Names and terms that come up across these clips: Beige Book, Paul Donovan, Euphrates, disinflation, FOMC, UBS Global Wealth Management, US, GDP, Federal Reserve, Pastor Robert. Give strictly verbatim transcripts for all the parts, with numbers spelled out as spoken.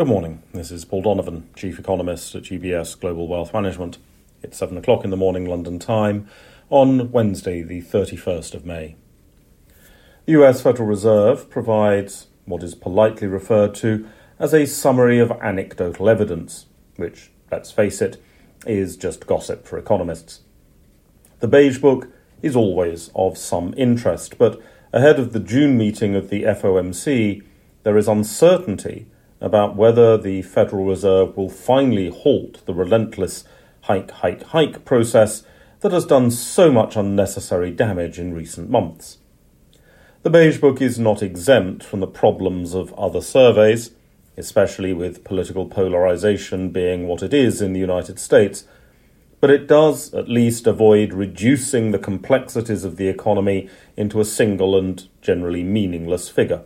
Good morning, this is Paul Donovan, Chief Economist at U B S Global Wealth Management. It's seven o'clock in the morning London time on Wednesday the thirty-first of May. The U S Federal Reserve provides what is politely referred to as a summary of anecdotal evidence, which, let's face it, is just gossip for economists. The Beige Book is always of some interest, but ahead of the June meeting of the F O M C, there is uncertainty about whether the Federal Reserve will finally halt the relentless hike, hike, hike process that has done so much unnecessary damage in recent months. The Beige Book is not exempt from the problems of other surveys, especially with political polarisation being what it is in the United States, but it does at least avoid reducing the complexities of the economy into a single and generally meaningless figure.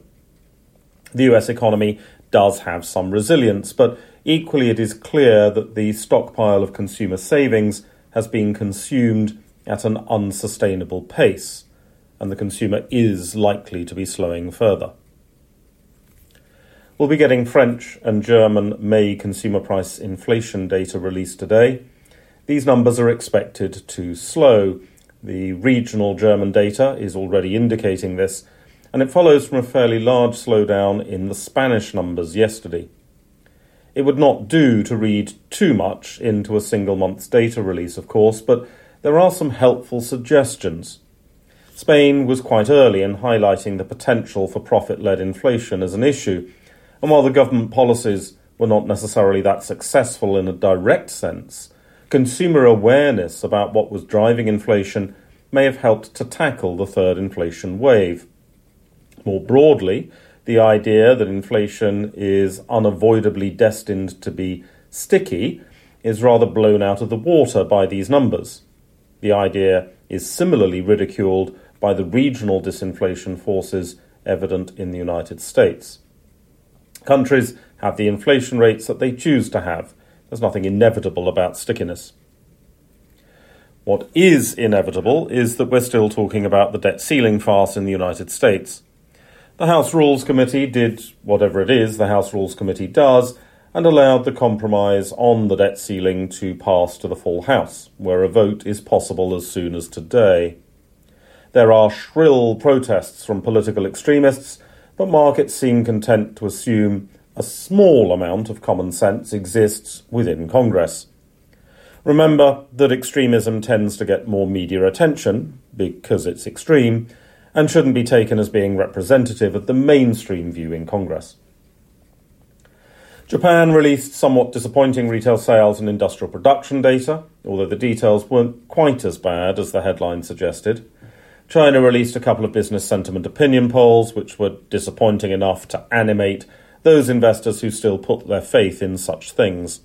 The U S economy does have some resilience, but equally it is clear that the stockpile of consumer savings has been consumed at an unsustainable pace, and the consumer is likely to be slowing further. We'll be getting French and German May consumer price inflation data released today. These numbers are expected to slow. The regional German data is already indicating this, and it follows from a fairly large slowdown in the Spanish numbers yesterday. It would not do to read too much into a single month's data release, of course, but there are some helpful suggestions. Spain was quite early in highlighting the potential for profit-led inflation as an issue, and while the government policies were not necessarily that successful in a direct sense, consumer awareness about what was driving inflation may have helped to tackle the third inflation wave. More broadly, the idea that inflation is unavoidably destined to be sticky is rather blown out of the water by these numbers. The idea is similarly ridiculed by the regional disinflation forces evident in the United States. Countries have the inflation rates that they choose to have. There's nothing inevitable about stickiness. What is inevitable is that we're still talking about the debt ceiling farce in the United States. The House Rules Committee did whatever it is the House Rules Committee does and allowed the compromise on the debt ceiling to pass to the full House, where a vote is possible as soon as today. There are shrill protests from political extremists, but markets seem content to assume a small amount of common sense exists within Congress. Remember that extremism tends to get more media attention because it's extreme, and shouldn't be taken as being representative of the mainstream view in Congress. Japan released somewhat disappointing retail sales and industrial production data, although the details weren't quite as bad as the headline suggested. China released a couple of business sentiment opinion polls, which were disappointing enough to animate those investors who still put their faith in such things.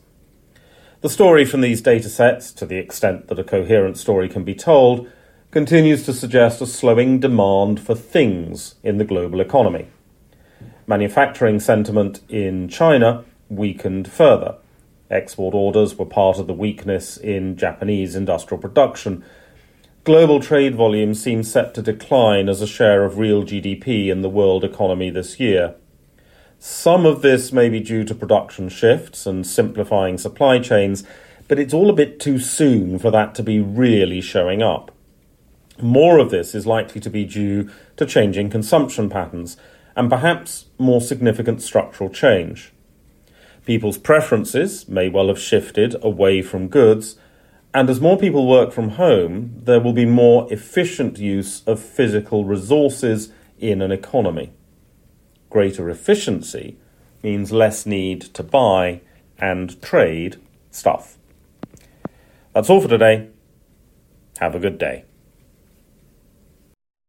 The story from these data sets, to the extent that a coherent story can be told, continues to suggest a slowing demand for things in the global economy. Manufacturing sentiment in China weakened further. Export orders were part of the weakness in Japanese industrial production. Global trade volumes seem set to decline as a share of real G D P in the world economy this year. Some of this may be due to production shifts and simplifying supply chains, but it's all a bit too soon for that to be really showing up. More of this is likely to be due to changing consumption patterns and perhaps more significant structural change. People's preferences may well have shifted away from goods, and as more people work from home, there will be more efficient use of physical resources in an economy. Greater efficiency means less need to buy and trade stuff. That's all for today. Have a good day.